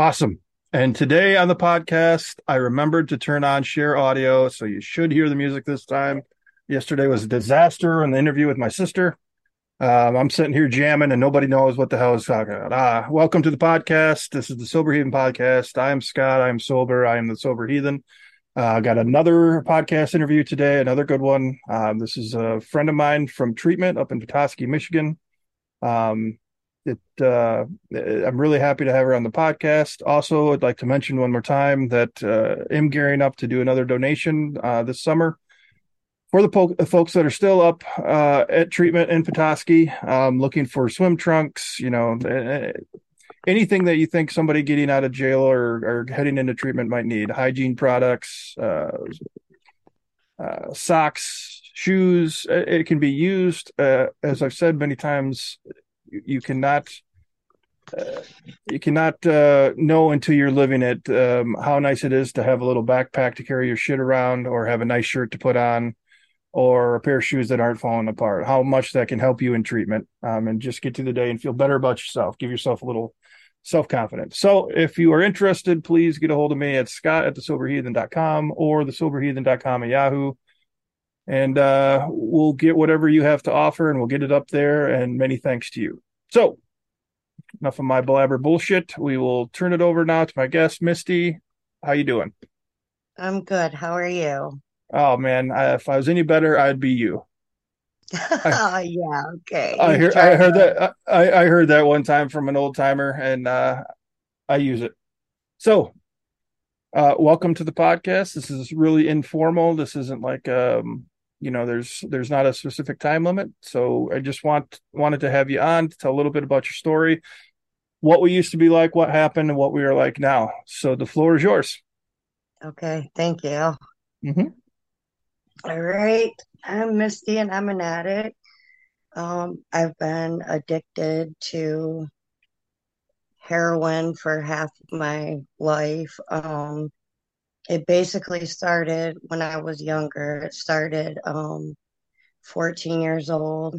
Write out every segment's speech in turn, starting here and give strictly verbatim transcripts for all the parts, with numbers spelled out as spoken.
Awesome. And today on the podcast, I remembered to turn on share audio, so you should hear the music this time. Yesterday was a disaster in the interview with my sister. Um, I'm sitting here jamming, and nobody knows what the hell is talking about. Ah, welcome to the podcast. This is the Sober Heathen Podcast. I'm Scott. I'm sober. I am the Sober Heathen. I uh, got another podcast interview today, another good one. Um, this is a friend of mine from treatment up in Petoskey, Michigan. Um, It, uh, I'm really happy to have her on the podcast. Also, I'd like to mention one more time that uh, I'm gearing up to do another donation uh, this summer for the po- folks that are still up uh, at treatment in Petoskey, um, looking for swim trunks, you know, anything that you think somebody getting out of jail or, or heading into treatment might need. Hygiene products, uh, uh, socks, shoes. It can be used, uh, as I've said many times. You cannot, uh, you cannot uh, know until you're living it um, how nice it is to have a little backpack to carry your shit around, or have a nice shirt to put on, or a pair of shoes that aren't falling apart. How much that can help you in treatment, um, and just get through the day and feel better about yourself. Give yourself a little self-confidence. So, if you are interested, please get a hold of me at Scott at the sober heathen dot com or the sober heathen dot com at Yahoo. And uh, we'll get whatever you have to offer, and we'll get it up there. And many thanks to you. So enough of my blabber bullshit. We will turn it over now to my guest, Misty. How you doing? I'm good. How are you? Oh, man. I, if I was any better, I'd be you. I, oh, yeah. Okay. I, hear, I heard that. I, I heard that one time from an old timer, and uh, I use it. So uh, welcome to the podcast. This is really informal. This isn't like... Um, You know, there's there's not a specific time limit. So I just want wanted to have you on to tell a little bit about your story, what we used to be like, what happened, and what we are like now. So the floor is yours. Okay, thank you. Mm-hmm. All right. I'm Misty, and I'm an addict. Um, I've been addicted to heroin for half my life. Um It basically started when I was younger. It started um, fourteen years old.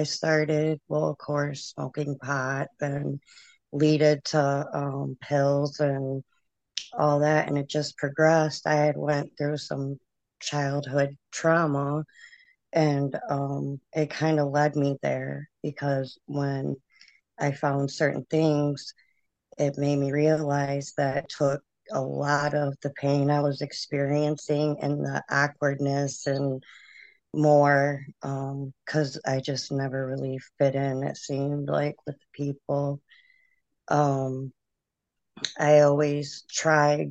I started, well, of course, smoking pot and leaded to um, pills and all that. And it just progressed. I had went through some childhood trauma, and um, it kind of led me there, because when I found certain things, it made me realize that it took a lot of the pain I was experiencing and the awkwardness and more, um, because I just never really fit in, it seemed like, with people. Um, I always tried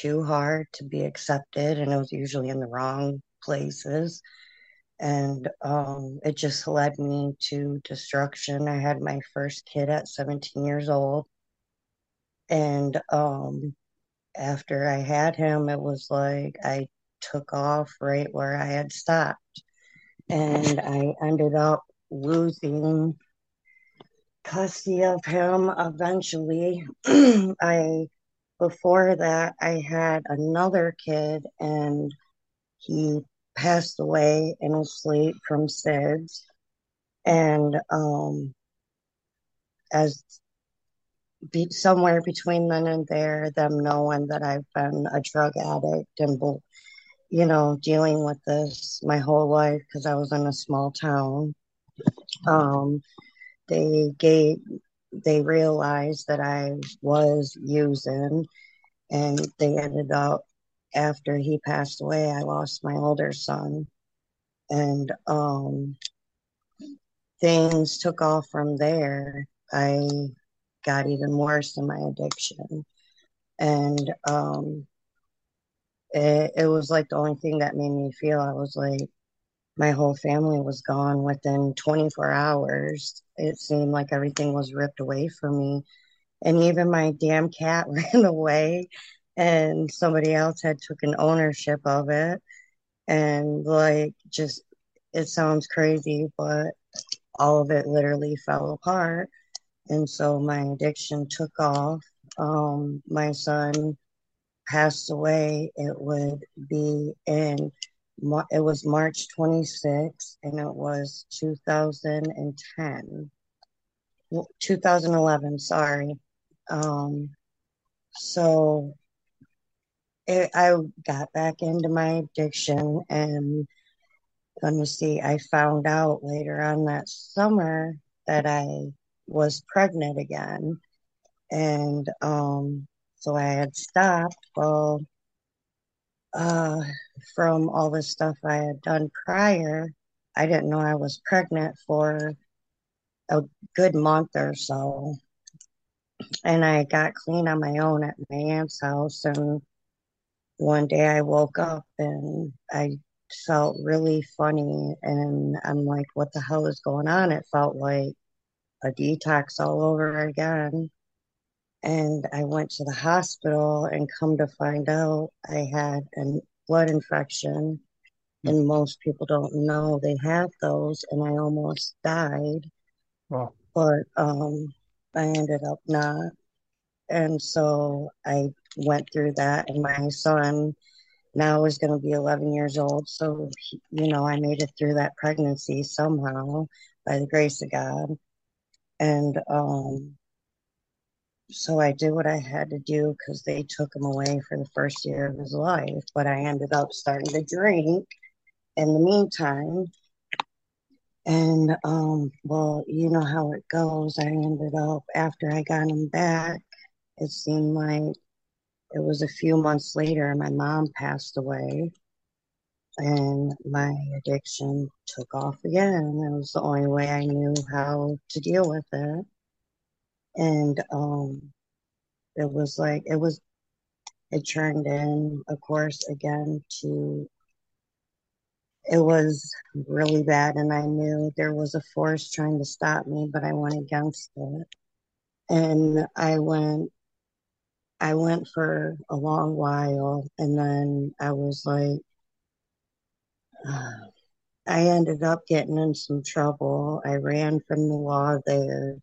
too hard to be accepted, and I was usually in the wrong places. And um, it just led me to destruction. I had my first kid at seventeen years old. And um, after I had him, it was like I took off right where I had stopped, and I ended up losing custody of him eventually. I, before that, I had another kid, and he passed away in his sleep from SIDS. And um, as Be somewhere between then and there, them knowing that I've been a drug addict and, you know, dealing with this my whole life, because I was in a small town, um, they gave, they realized that I was using, and they ended up, after he passed away, I lost my older son, and um, things took off from there. I got even worse in my addiction, and um it, it was like the only thing that made me feel, I was like, my whole family was gone within twenty-four hours. It seemed like everything was ripped away from me, and even my damn cat ran away, and somebody else had taken ownership of it. And like, just, it sounds crazy, but all of it literally fell apart. And so my addiction took off. Um, my son passed away. It would be in, it was March twenty-sixth, and it was two thousand ten, two thousand eleven, sorry. Um, So it, I got back into my addiction, and let me see, I found out later on that summer that I was pregnant again. And um, so I had stopped. Well, uh, from all the stuff I had done prior, I didn't know I was pregnant for a good month or so. And I got clean on my own at my aunt's house. And one day I woke up and I felt really funny. And I'm like, what the hell is going on? It felt like a detox all over again. And I went to the hospital, and come to find out I had a blood infection. And most people don't know they have those. And I almost died. Wow. But um, I ended up not. And so I went through that. And my son now is going to be eleven years old. So, he, you know, I made it through that pregnancy somehow by the grace of God. And um, so I did what I had to do because they took him away for the first year of his life. But I ended up starting to drink in the meantime. And, um, well, you know how it goes. I ended up, after I got him back, it seemed like it was a few months later, my mom passed away, and my addiction took off again. That was the only way I knew how to deal with it. And um, it was like, it was, it turned in, of course, again to... It was really bad, and I knew there was a force trying to stop me, but I went against it. And I went, I went for a long while, and then I was like, uh, I ended up getting in some trouble. I ran from the law there,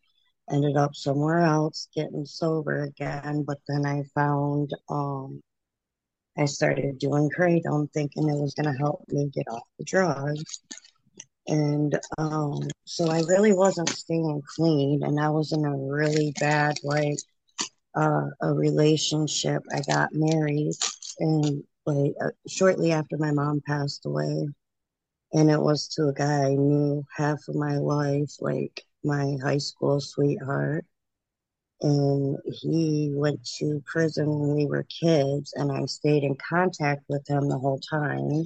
ended up somewhere else getting sober again, but then I found, um, I started doing kratom thinking it was going to help me get off the drugs. And um, so I really wasn't staying clean, and I was in a really bad, like, uh, a relationship. I got married, and like uh, shortly after my mom passed away, and it was to a guy I knew half of my life, like my high school sweetheart. And he went to prison when we were kids, and I stayed in contact with him the whole time,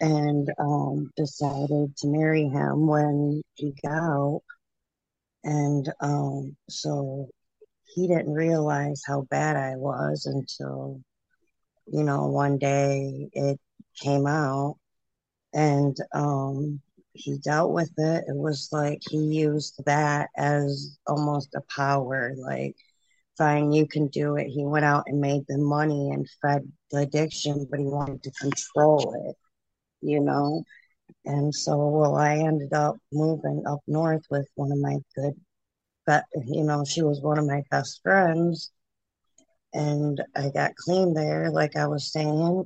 and um, decided to marry him when he got out. And um, so he didn't realize how bad I was until, you know, one day it came out, and um he dealt with it. It was like he used that as almost a power, like, fine, you can do it. He went out and made the money and fed the addiction, but he wanted to control it, you know? And so, well, I ended up moving up north with one of my good, but, you know, she was one of my best friends, and I got clean there, like I was saying,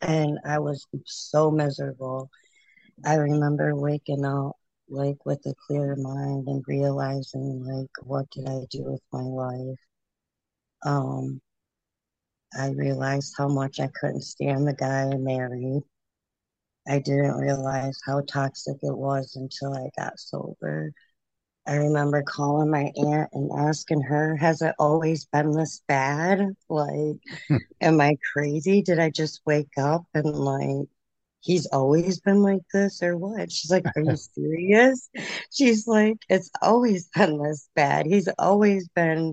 and I was so miserable. I remember waking up, like, with a clear mind and realizing, like, what did I do with my life? Um, I realized how much I couldn't stand the guy I married. I didn't realize how toxic it was until I got sober. I remember calling my aunt and asking her, has it always been this bad? Like, am I crazy? Did I just wake up and, like, he's always been like this or what? She's like, are you serious? She's like, it's always been this bad. He's always been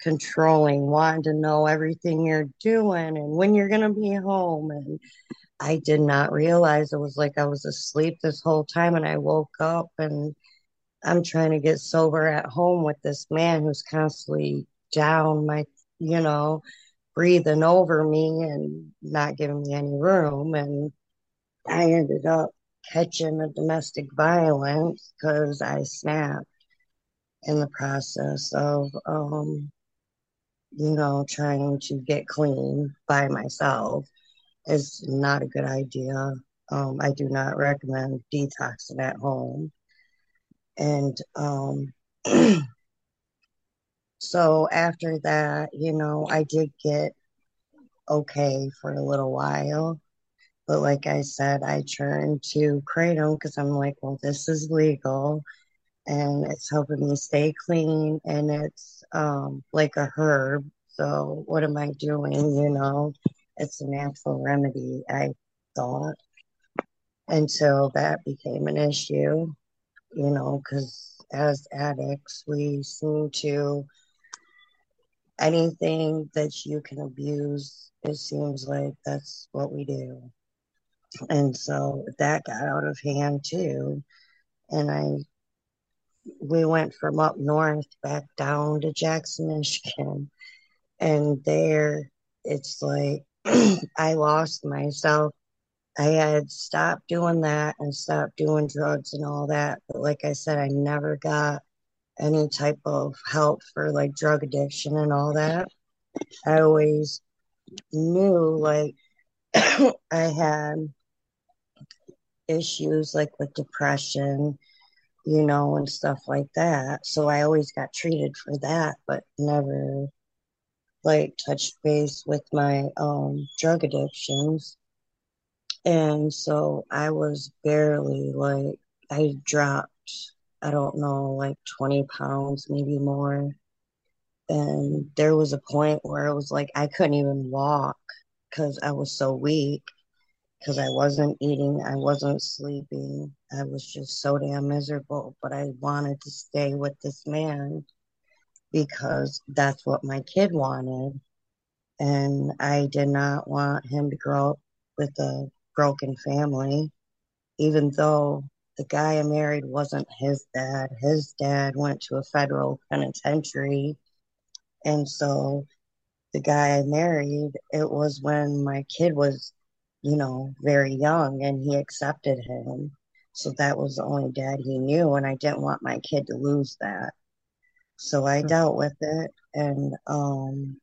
controlling, wanting to know everything you're doing and when you're going to be home. And I did not realize, it was like I was asleep this whole time, and I woke up and I'm trying to get sober at home with this man who's constantly down my, you know, breathing over me and not giving me any room. And I ended up catching a domestic violence because I snapped in the process of, um, you know, trying to get clean by myself. It's not a good idea. Um, I do not recommend detoxing at home. And um, So after that, you know, I did get okay for a little while. But like I said, I turned to Kratom because I'm like, well, this is legal and it's helping me stay clean. And it's um, like a herb. So what am I doing? You know, it's a natural remedy, I thought, until that became an issue, you know, because as addicts, we seem to, anything that you can abuse, it seems like that's what we do. And so that got out of hand too. And I, we went from up north back down to Jackson, Michigan. And there, it's like, I lost myself. I had stopped doing that and stopped doing drugs and all that. But like I said, I never got any type of help for like drug addiction and all that. I always knew like I had issues like with depression, you know, and stuff like that. So I always got treated for that, but never like touched base with my um, drug addictions. And so I was barely, like, I dropped, I don't know, like twenty pounds, maybe more. And there was a point where it was like I couldn't even walk because I was so weak, because I wasn't eating, I wasn't sleeping. I was just so damn miserable. But I wanted to stay with this man because that's what my kid wanted. And I did not want him to grow up with a broken family, even though the guy I married wasn't his dad. His dad went to a federal penitentiary. And so the guy I married, it was when my kid was, you know, very young, and he accepted him. So that was the only dad he knew, and I didn't want my kid to lose that. So I dealt with it, and um,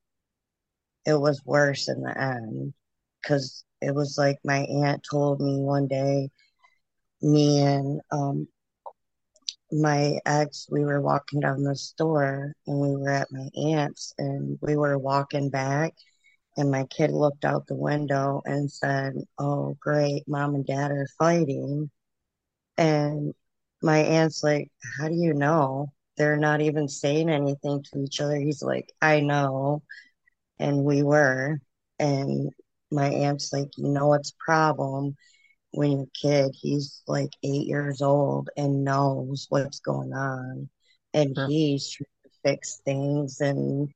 it was worse in the end, because it was like my aunt told me one day, me and um, my ex, we were walking down the store and we were at my aunt's, and we were walking back, and my kid looked out the window and said, "Oh, great, mom and dad are fighting." And my aunt's like, "How do you know? They're not even saying anything to each other." He's like, "I know." And we were. And my aunt's like, "You know what's a problem when your kid, he's like eight years old and knows what's going on, and yeah, he's trying to fix things." And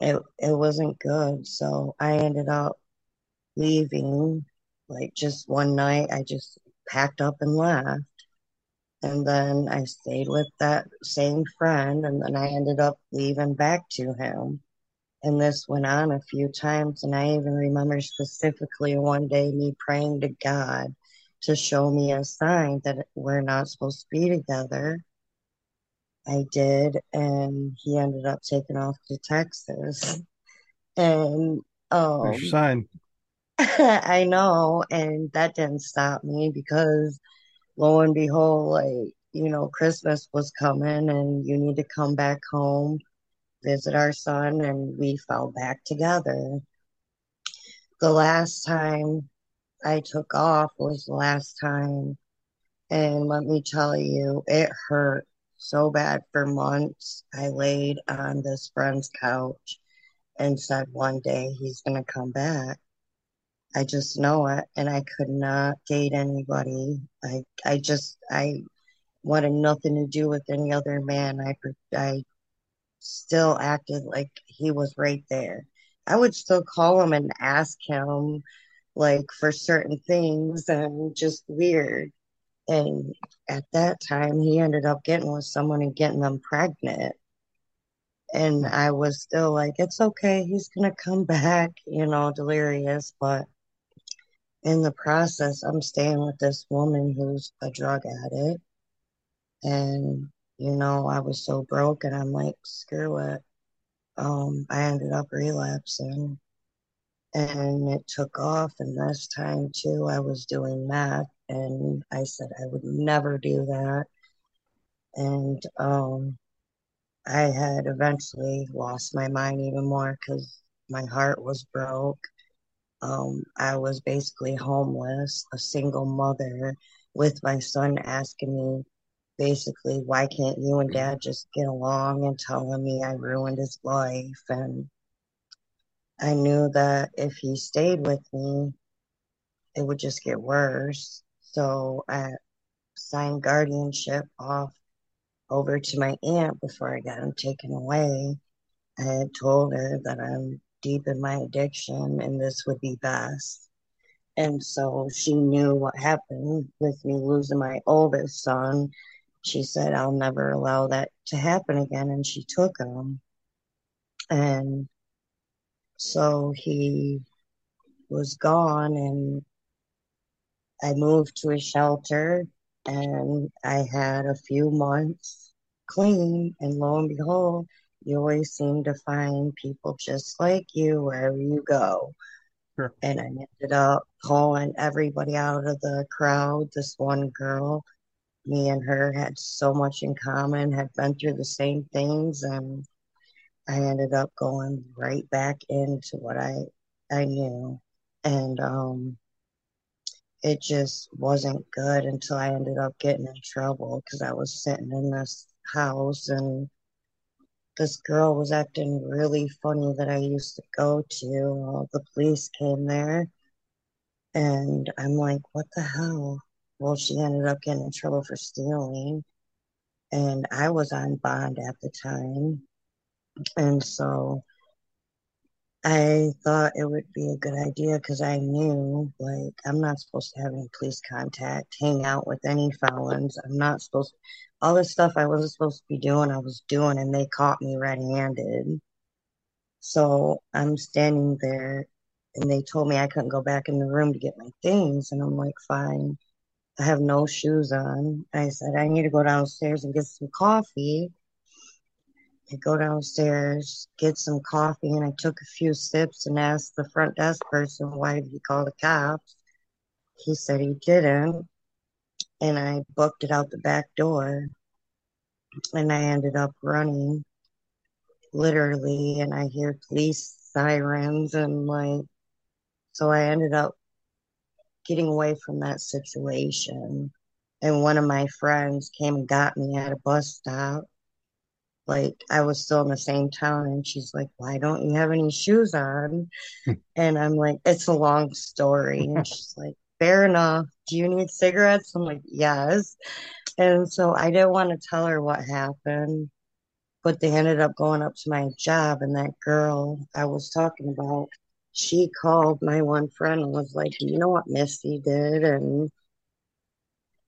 it it wasn't good. So I ended up leaving. Like just one night, I just packed up and left. And then I stayed with that same friend, and then I ended up leaving back to him. And this went on a few times, and I even remember specifically one day me praying to God to show me a sign that we're not supposed to be together. I did, and he ended up taking off to Texas. And um, there's your sign. I know, and that didn't stop me, because lo and behold, like, you know, Christmas was coming, and you need to come back home, visit our son, and we fell back together. The last time I took off was the last time, and let me tell you, it hurt so bad. For months, I laid on this friend's couch and said, one day he's going to come back. I just know it. And I could not date anybody. I I just, I wanted nothing to do with any other man. I I still acted like he was right there. I would still call him and ask him like for certain things, and just weird. And at that time, he ended up getting with someone and getting them pregnant. And I was still like, it's okay, he's going to come back, you know, delirious. But in the process, I'm staying with this woman who's a drug addict. And, you know, I was so broken. I'm like, screw it. Um, I ended up relapsing. And it took off. And this time, too, I was doing meth. And I said I would never do that. And um, I had eventually lost my mind even more because my heart was broke. Um, I was basically homeless, a single mother with my son asking me, basically, why can't you and Dad just get along, and telling me I ruined his life. And I knew that if he stayed with me, it would just get worse. So I signed guardianship off over to my aunt before I got him taken away. I had told her that I'm deep in my addiction and this would be best. And so she knew what happened with me losing my oldest son. She said, I'll never allow that to happen again. And she took him. And so he was gone, and I moved to a shelter, and I had a few months clean, and lo and behold, you always seem to find people just like you wherever you go. Sure. And I ended up pulling everybody out of the crowd. This one girl, me and her had so much in common, had been through the same things, and I ended up going right back into what I I knew. And um, it just wasn't good until I ended up getting in trouble because I was sitting in this house, and this girl was acting really funny that I used to go to. The police came there, and I'm like, what the hell? Well, she ended up getting in trouble for stealing, and I was on bond at the time. And so I thought it would be a good idea because I knew, like, I'm not supposed to have any police contact, hang out with any felons. I'm not supposed to, all this stuff I wasn't supposed to be doing, I was doing, and they caught me red-handed. So I'm standing there, and they told me I couldn't go back in the room to get my things. And I'm like, fine, I have no shoes on. I said, I need to go downstairs and get some coffee. I go downstairs, get some coffee, and I took a few sips and asked the front desk person, why did he call the cops? He said he didn't, and I booked it out the back door, and I ended up running, literally, and I hear police sirens, and like, so I ended up getting away from that situation, and one of my friends came and got me at a bus stop. Like, I was still in the same town, and she's like, why don't you have any shoes on? And I'm like, it's a long story. And she's like, fair enough. Do you need cigarettes? I'm like, yes. And so I didn't want to tell her what happened, but they ended up going up to my job, and that girl I was talking about, she called my one friend and was like, you know what Misty did? And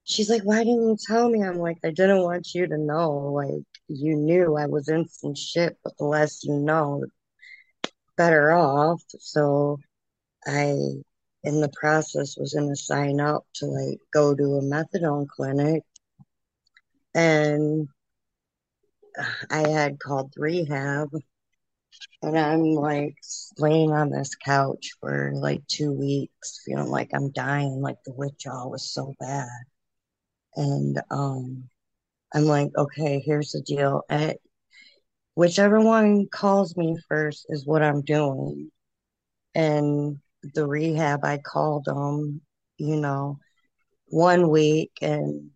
she's like, why didn't you tell me? I'm like, I didn't want you to know. Like, you knew I was in some shit, but the less you know, better off. So I, in the process, was going to sign up to, like, go to a methadone clinic. And I had called rehab. And I'm, like, laying on this couch for, like, two weeks, feeling like I'm dying, like the withdrawal was so bad. And um, I'm like, okay, here's the deal. I, whichever one calls me first is what I'm doing. And the rehab, I called them, you know, one week. And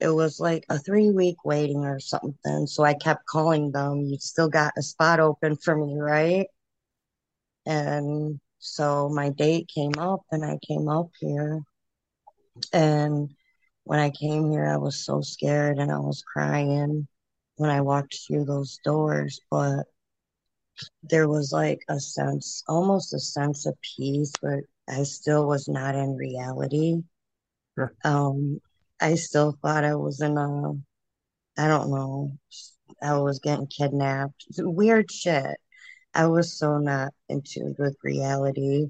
it was like a three-week waiting or something. So I kept calling them. You still got a spot open for me, right? And so my date came up, and I came up here. And when I came here, I was so scared, and I was crying when I walked through those doors. But there was like a sense, almost a sense of peace, but I still was not in reality. Sure. Um, I still thought I was in a, I don't know, I was getting kidnapped. Weird shit. I was so not in tune with reality.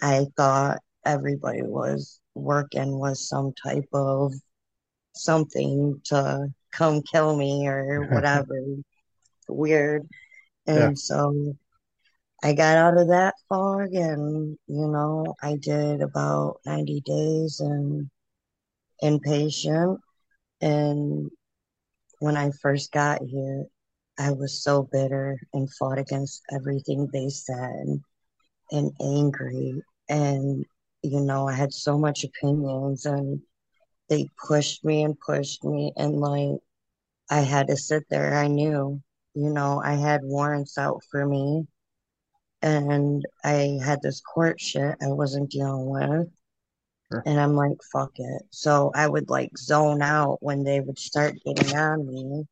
I thought everybody was working with some type of something to come kill me or whatever. Weird. And yeah. So I got out of that fog, and, you know, I did about ninety days and inpatient. And when I first got here, I was so bitter and fought against everything they said and angry. And, you know, I had so much opinions and they pushed me and pushed me. And like, I had to sit there. I knew, you know, I had warrants out for me and I had this court shit I wasn't dealing with. Sure. And I'm like, fuck it. So I would like zone out when they would start getting on me.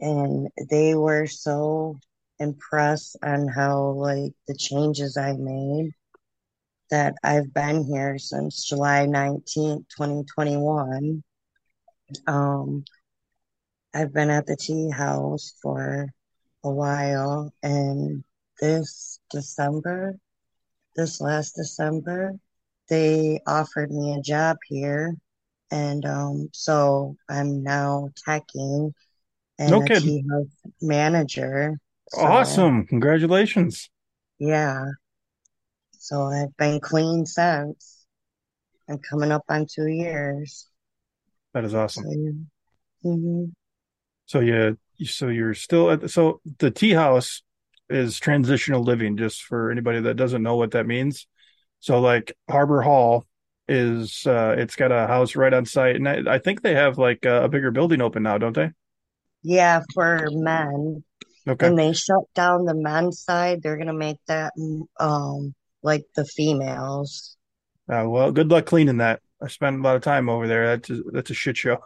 And they were so impressed on how, like, the changes I made that I've been here since July nineteenth, twenty twenty-one. Um, I've been at the tea house for a while. And this December, this last December, they offered me a job here. And um, so I'm now teching. And no a tea house manager. So, awesome. Congratulations. Yeah. So I've been clean since. I'm coming up on two years. That is awesome. So, mm-hmm. so you so you're still at the, so the tea house is transitional living, just for anybody that doesn't know what that means. So like Harbor Hall is uh, it's got a house right on site, and I, I think they have like a, a bigger building open now, don't they? Yeah, for men. Okay. And they shut down the men's side. They're going to make that um like the females. Uh, well, good luck cleaning that. I spent a lot of time over there. That's a, that's a shit show.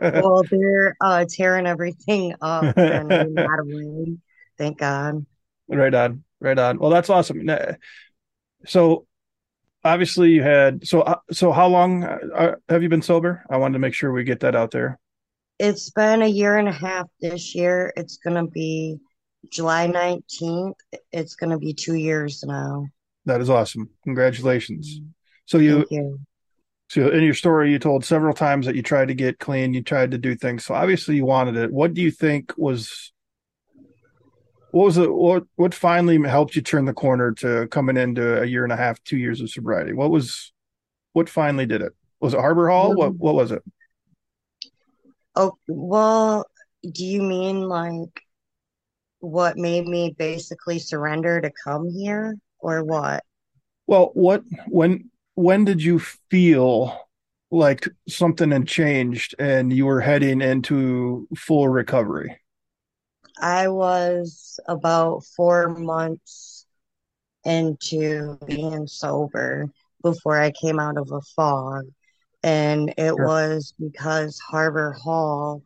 Well, they're uh, tearing everything up and remodeling. Thank God. Right on. Right on. Well, that's awesome. So obviously you had, so, uh, so how long uh, have you been sober? I wanted to make sure we get that out there. It's been a year and a half this year. It's going to be July nineteenth. It's going to be two years now. That is awesome. Congratulations. So you, Thank you. So in your story, you told several times that you tried to get clean. You tried to do things. So obviously you wanted it. What do you think was, what was it? What, what finally helped you turn the corner to coming into a year and a half, two years of sobriety? What was, what finally did it? Was it Harbor Hall? Mm-hmm. What, what was it? Oh, well, do you mean like what made me basically surrender to come here or what? Well, what when when did you feel like something had changed and you were heading into full recovery? I was about four months into being sober before I came out of a fog. And it sure. was because Harbor Hall,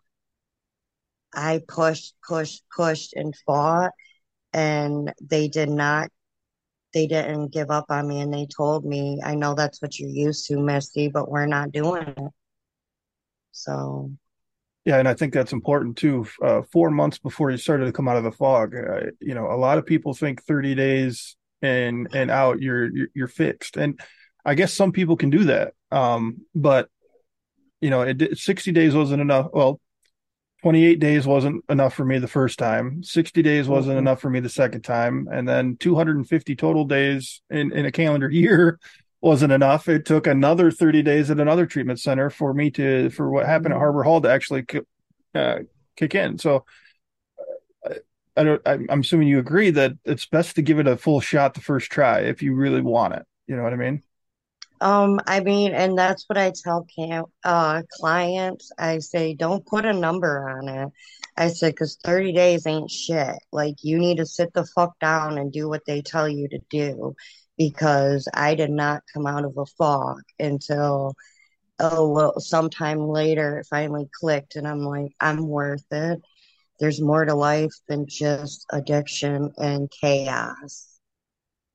I pushed, pushed, pushed and fought, and they did not, they didn't give up on me. And they told me, I know that's what you're used to, Misty, but we're not doing it. So. Yeah. And I think that's important too. Uh, four months before you started to come out of the fog, uh, you know, a lot of people think thirty days and, and out you're, you're, you're fixed. And I guess some people can do that. Um, but you know, it, sixty days wasn't enough. Well, twenty-eight days wasn't enough for me the first time. sixty days wasn't mm-hmm. enough for me the second time. And then two hundred fifty total days in, in a calendar year wasn't enough. It took another thirty days at another treatment center for me to, for what happened at Harbor Hall to actually uh, kick in. So I don't, I'm assuming you agree that it's best to give it a full shot the first try if you really want it. You know what I mean? Um, I mean, and that's what I tell camp, uh, clients. I say, don't put a number on it. I said, because thirty days ain't shit. Like, you need to sit the fuck down and do what they tell you to do, because I did not come out of a fog until, oh, well, sometime later it finally clicked. And I'm like, I'm worth it. There's more to life than just addiction and chaos.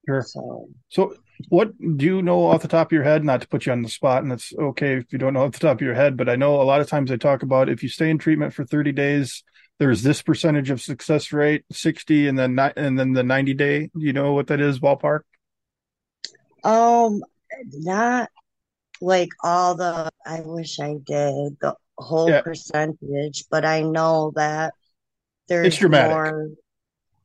Sure. So, so- what do you know off the top of your head? Not to put you on the spot, and it's okay if you don't know off the top of your head, but I know a lot of times they talk about if you stay in treatment for thirty days, there's this percentage of success rate, sixty, and then not, and then the ninety day. You know what that is, ballpark? Um, not like all the. I wish I did the whole yeah. percentage, but I know that there's it's dramatic. More.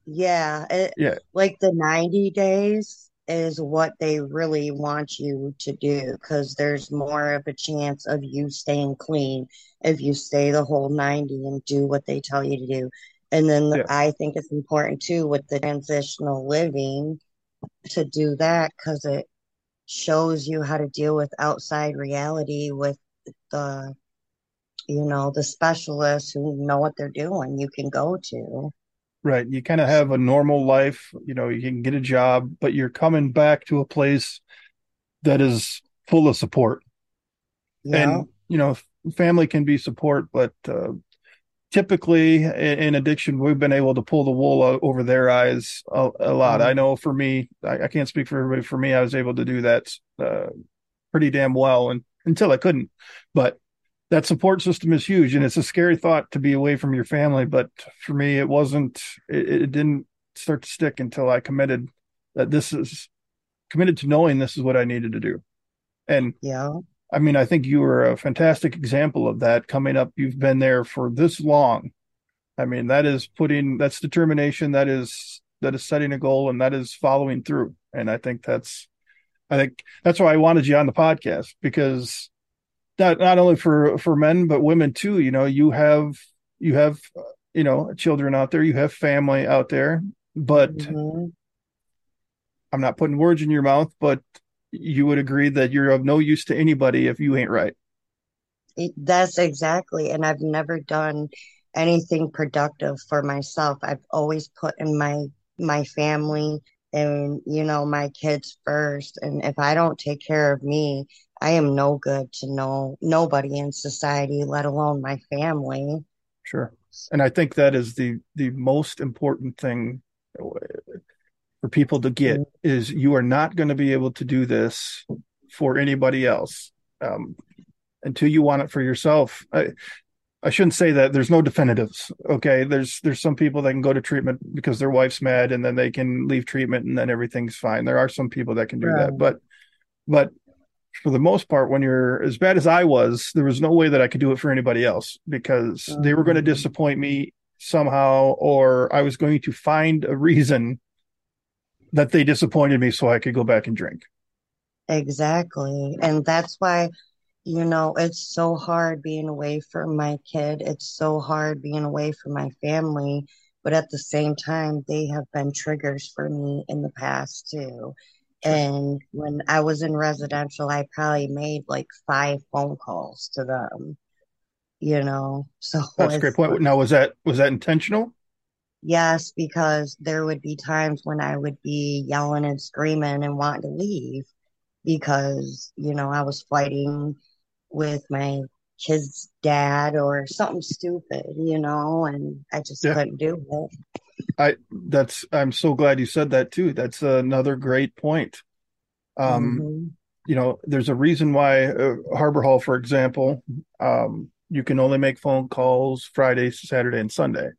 Yeah, it, yeah, like the ninety days. Is what they really want you to do, because there's more of a chance of you staying clean if you stay the whole ninety and do what they tell you to do. And then yeah. I think it's important too with the transitional living to do that, because it shows you how to deal with outside reality with the, you know, the specialists who know what they're doing you can go to. Right. You kind of have a normal life, you know, you can get a job, but you're coming back to a place that is full of support. Yeah. And, you know, family can be support, but uh, typically in, in addiction, we've been able to pull the wool over their eyes a, a lot. Mm-hmm. I know for me, I, I can't speak for everybody. For me, I was able to do that uh, pretty damn well and, until I couldn't. But that support system is huge, and it's a scary thought to be away from your family. But for me, it wasn't, it, it didn't start to stick until I committed that this is committed to knowing this is what I needed to do. And yeah, I mean, I think you were a fantastic example of that coming up. You've been there for this long. I mean, that is putting, that's determination. That is, that is setting a goal, and that is following through. And I think that's, I think that's why I wanted you on the podcast, because Not, not only for, for men, but women too. You know, you have, you have, you know, children out there, you have family out there, but mm-hmm. I'm not putting words in your mouth, but you would agree that you're of no use to anybody if you ain't right. That's exactly. And I've never done anything productive for myself. I've always put in my, my family and, you know, my kids first. And if I don't take care of me, I am no good to no nobody in society, let alone my family. Sure. And I think that is the, the most important thing for people to get mm-hmm. is you are not going to be able to do this for anybody else um, until you want it for yourself. I, I shouldn't say that. There's no definitives. Okay. There's, there's some people that can go to treatment because their wife's mad, and then they can leave treatment and then everything's fine. There are some people that can do right. that, but, but, for the most part, when you're as bad as I was, there was no way that I could do it for anybody else, because um, they were going to disappoint me somehow, or I was going to find a reason that they disappointed me so I could go back and drink. Exactly. And that's why, you know, it's so hard being away from my kid. It's so hard being away from my family. But at the same time, they have been triggers for me in the past too. And when I was in residential, I probably made like five phone calls to them, you know, so. That's a great point. Now, was that, was that intentional? Yes, because there would be times when I would be yelling and screaming and wanting to leave because, you know, I was fighting with my kid's dad or something stupid, you know, and I just yeah. couldn't do it. I that's I'm so glad you said that too. That's another great point. Um, mm-hmm. You know, there's a reason why uh, Harbor Hall, for example, um, you can only make phone calls Friday, Saturday, and Sunday.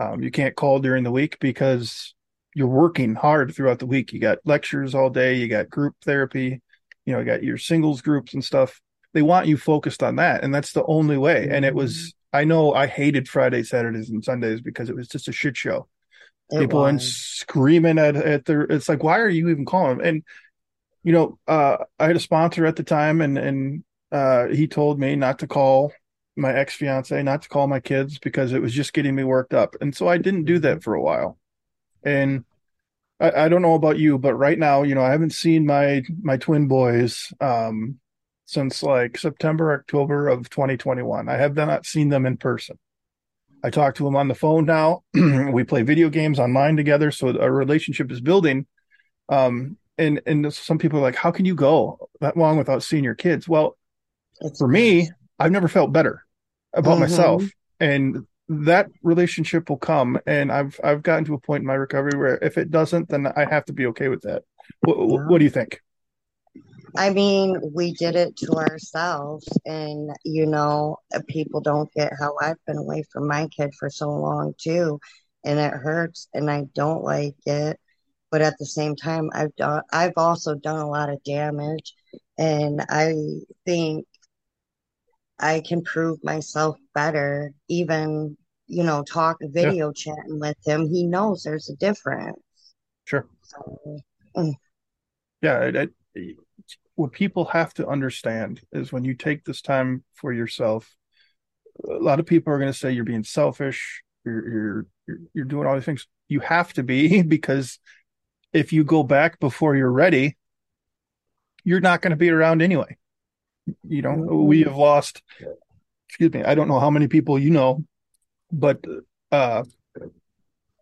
Um, you can't call during the week because you're working hard throughout the week. You got lectures all day. You got group therapy. You know, you got your singles groups and stuff. They want you focused on that, and that's the only way. Mm-hmm. And it was. I know I hated Fridays, Saturdays, and Sundays because it was just a shit show. It People was. and screaming at, at their, it's like, why are you even calling? And, you know, uh, I had a sponsor at the time, and, and uh, he told me not to call my ex-fiance, not to call my kids, because it was just getting me worked up. And so I didn't do that for a while. And I, I don't know about you, but right now, you know, I haven't seen my, my twin boys, um, since like September, October of twenty twenty-one. I have not seen them in person. I talk to them on the phone now. We play video games online together. So our relationship is building. Um, and, and some people are like, how can you go that long without seeing your kids? Well, it's for me, I've never felt better about mm-hmm. myself. And that relationship will come. And I've, I've gotten to a point in my recovery where if it doesn't, then I have to be okay with that. What, yeah. what do you think? I mean, we did it to ourselves, and, you know, people don't get how I've been away from my kid for so long too. And it hurts, and I don't like it. But at the same time, I've done, I've also done a lot of damage, and I think I can prove myself better. Even, you know, talk video yeah. chatting with him. He knows there's a difference. Sure. So, mm. Yeah. I, I... What people have to understand is when you take this time for yourself, a lot of people are going to say you're being selfish, you're, you're, you're doing all these things. You have to be, because if you go back before you're ready, you're not going to be around anyway. You know, we have lost, excuse me, I don't know how many people you know, but uh,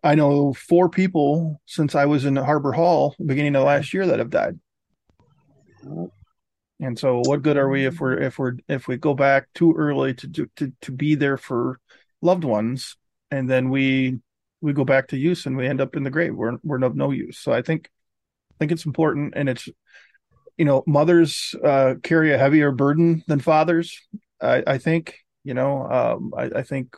I know four people since I was in Harbor Hall beginning of last year that have died. And so what good are we if we're, if we're, if we go back too early to do, to, to be there for loved ones, and then we, we go back to use and we end up in the grave. We're, we're of no use. So I think, I think it's important. And it's, you know, mothers uh, carry a heavier burden than fathers. I, I think, you know, um, I, I think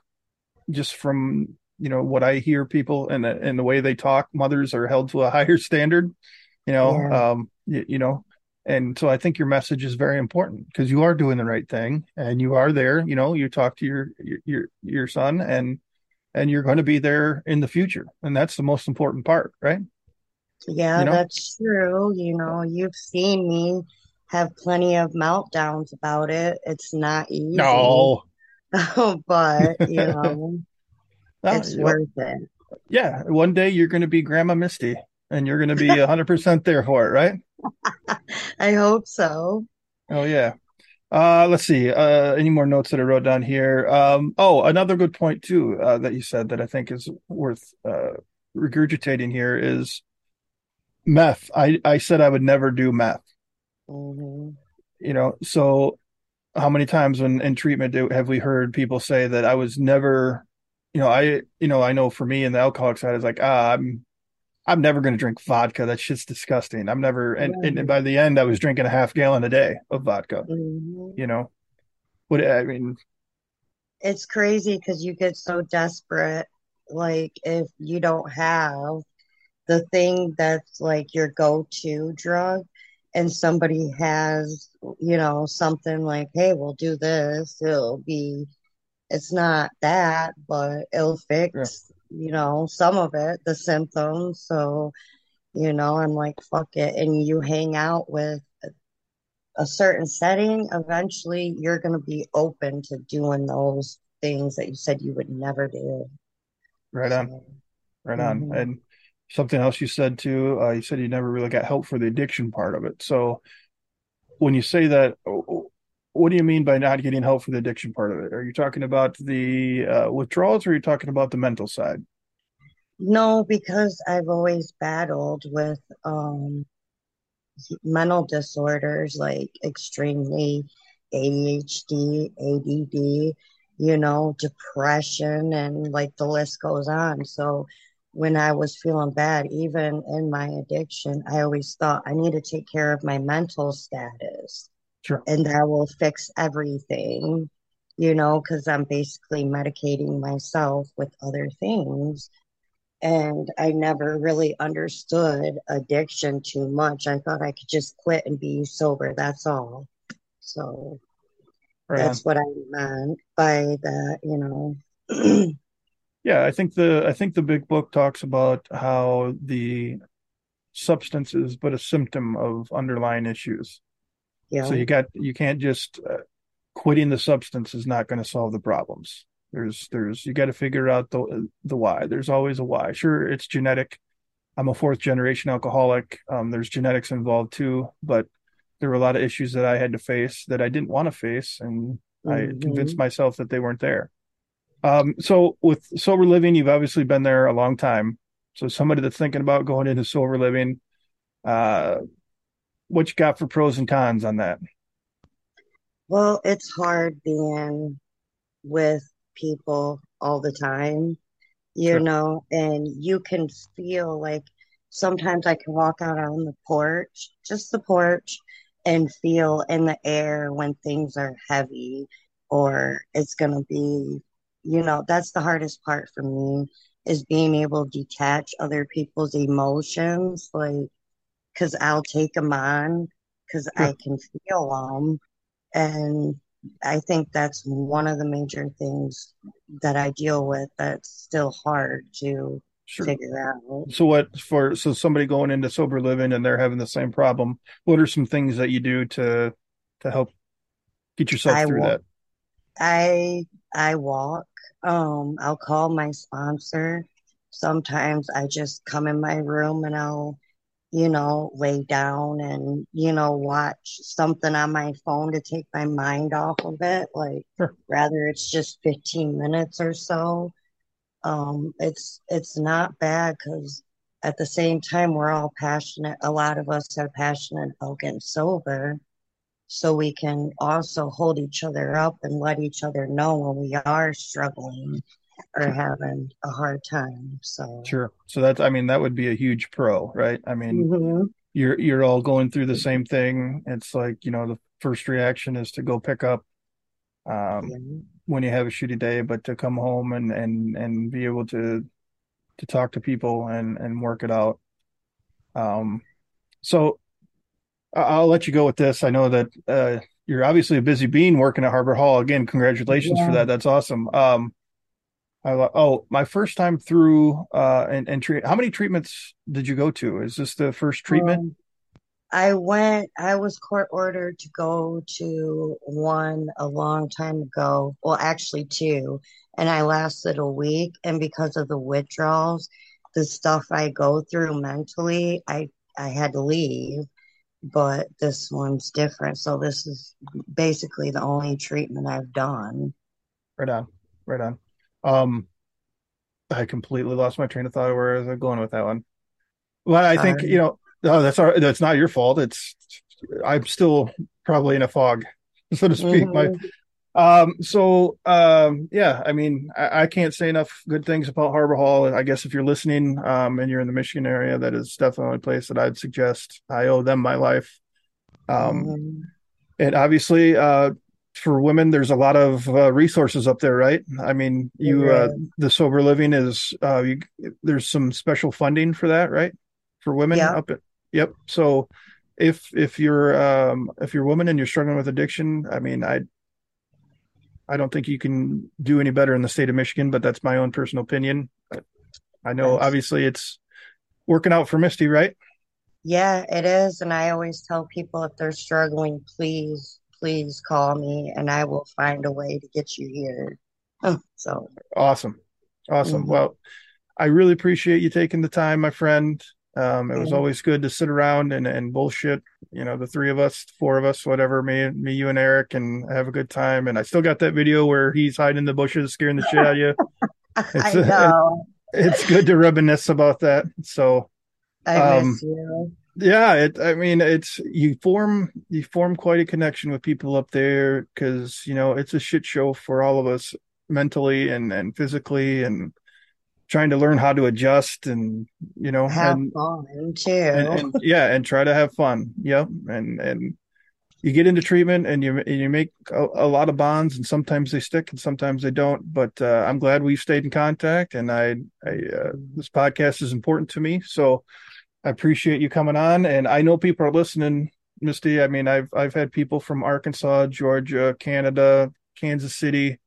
just from, you know, what I hear people and, and the way they talk, mothers are held to a higher standard, you know, yeah. um, you, you know, and so I think your message is very important, because you are doing the right thing and you are there. You know, you talk to your, your, your son, and, and you're going to be there in the future. And that's the most important part, right? Yeah, you know? That's true. You know, you've seen me have plenty of meltdowns about it. It's not easy. No. But, you know, well, it's yeah. worth it. Yeah. One day you're going to be Grandma Misty, and you're going to be one hundred percent there for it, right? I hope so. Oh yeah. Uh, let's see. Uh, any more notes that I wrote down here? Um, oh, another good point too uh, that you said that I think is worth uh, regurgitating here is meth. I, I said I would never do meth. Mm-hmm. You know, so how many times when in treatment do, have we heard people say that I was never, you know, I you know I know for me in the alcoholic side is like ah, I'm. I'm never going to drink vodka. That shit's disgusting. I'm never. And, yeah. and by the end, I was drinking a half gallon a day of vodka, mm-hmm. you know, what I mean. It's crazy because you get so desperate. Like if you don't have the thing that's like your go-to drug, and somebody has, you know, something like, hey, we'll do this. It'll be, it's not that, but it'll fix. Yeah. You know, some of it, the symptoms. So, you know, I'm like, fuck it. And you hang out with a certain setting. Eventually, you're going to be open to doing those things that you said you would never do. Right on. So, right on. Mm-hmm. And something else you said, too, uh, you said you never really got help for the addiction part of it. So when you say that, what do you mean by not getting help for the addiction part of it? Are you talking about the uh, withdrawals, or are you talking about the mental side? No, because I've always battled with um, mental disorders like extremely A D H D, A D D, you know, depression, and like the list goes on. So when I was feeling bad, even in my addiction, I always thought I need to take care of my mental status. Sure. And that will fix everything, you know, because I'm basically medicating myself with other things. And I never really understood addiction too much. I thought I could just quit and be sober. That's all. So right. That's what I meant by that, you know. Yeah, I think the I think the big book talks about how the substance is but a symptom of underlying issues. Yeah. So you got you can't just uh, quitting the substance is not going to solve the problems. There's there's you got to figure out the the why. There's always a why. Sure, it's genetic. I'm a fourth generation alcoholic. Um, there's genetics involved too, but there were a lot of issues that I had to face that I didn't want to face, and mm-hmm. I convinced myself that they weren't there. Um, so with sober living, you've obviously been there a long time. So somebody that's thinking about going into sober living, uh. what you got for pros and cons on that? Well, it's hard being with people all the time, you sure. know, and you can feel like sometimes I can walk out on the porch, just the porch, and feel in the air when things are heavy, or it's going to be, you know, that's the hardest part for me, is being able to detach other people's emotions. Like, because I'll take them on because yeah. I can feel them. And I think that's one of the major things that I deal with that's still hard to sure. figure out. So what for so somebody going into sober living and they're having the same problem, what are some things that you do to to help get yourself I through will, that? I I walk. Um, I'll call my sponsor. Sometimes I just come in my room and I'll, you know, lay down and, you know, watch something on my phone to take my mind off of it. Like, sure. Rather it's just fifteen minutes or so. Um, it's, it's not bad because at the same time, we're all passionate. A lot of us are passionate about getting sober. So we can also hold each other up and let each other know when we are struggling or having a hard time. So sure. So that's, I mean, that would be a huge pro, right? I mean, mm-hmm. you're you're all going through the same thing. It's like, you know, the first reaction is to go pick up um, yeah. when you have a shitty day, but to come home and and and be able to to talk to people and and work it out. Um, so. I'll let you go with this. I know that uh, you're obviously a busy bean working at Harbor Hall. Again, congratulations yeah. for that. That's awesome. Um, I oh, my first time through uh, and and treat. How many treatments did you go to? Is this the first treatment? Um, I went. I was court ordered to go to one a long time ago. Well, actually two, and I lasted a week. And because of the withdrawals, the stuff I go through mentally, I I had to leave. But this one's different. So this is basically the only treatment I've done. Right on. Right on. Um, I completely lost my train of thought. Where I was going with that one? Well, I Sorry. think, you know, oh, that's all, that's not your fault. It's, I'm still probably in a fog, so to speak. Mm-hmm. My, um, so, um, yeah, I mean, I, I can't say enough good things about Harbor Hall. I guess if you're listening um, and you're in the Michigan area, that is definitely a place that I'd suggest. I owe them my life. Um, mm-hmm. And obviously uh, for women, there's a lot of uh, resources up there, right? I mean, you, yeah. uh, the sober living is, uh, you, there's some special funding for that, right? For women yeah. up at, yep. So if, if you're, um, if you're a woman and you're struggling with addiction, I mean, I, I don't think you can do any better in the state of Michigan, but that's my own personal opinion. I know, yes. Obviously, it's working out for Misty, right? Yeah, it is. And I always tell people if they're struggling, please, please call me and I will find a way to get you here. So awesome. Awesome. Mm-hmm. Well, I really appreciate you taking the time, my friend. Um, it was mm-hmm. always good to sit around and, and bullshit, you know, the three of us, four of us, whatever, me, me, you and Eric, and have a good time. And I still got that video where he's hiding in the bushes, scaring the shit out of you. It's, I know. It, it's good to reminisce about that. So, I um, miss you. Yeah, it, I mean, it's you form you form quite a connection with people up there because, you know, it's a shit show for all of us mentally and, and physically and. Trying to learn how to adjust and, you know, have and, fun too. And, and, yeah. And try to have fun. Yep. And, and you get into treatment and you, and you make a, a lot of bonds and sometimes they stick and sometimes they don't, but uh, I'm glad we've stayed in contact and I, I uh, this podcast is important to me. So I appreciate you coming on and I know people are listening, Misty. I mean, I've, I've had people from Arkansas, Georgia, Canada, Kansas City,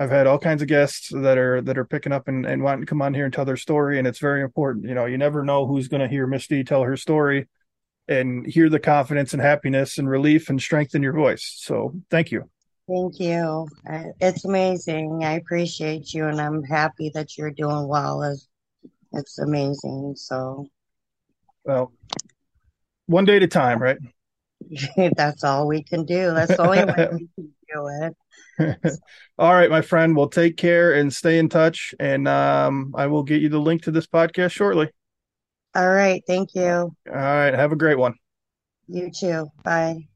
I've had all kinds of guests that are that are picking up and, and wanting to come on here and tell their story. And it's very important. You know, you never know who's going to hear Misty tell her story and hear the confidence and happiness and relief and strength in your voice. So thank you. Thank you. It's amazing. I appreciate you. And I'm happy that you're doing well. It's, it's amazing. So. Well, one day at a time, right? That's all we can do. That's the only way we can do it. All right, my friend. Well, take care and stay in touch. And um, I will get you the link to this podcast shortly. All right. Thank you. All right. Have a great one. You too. Bye.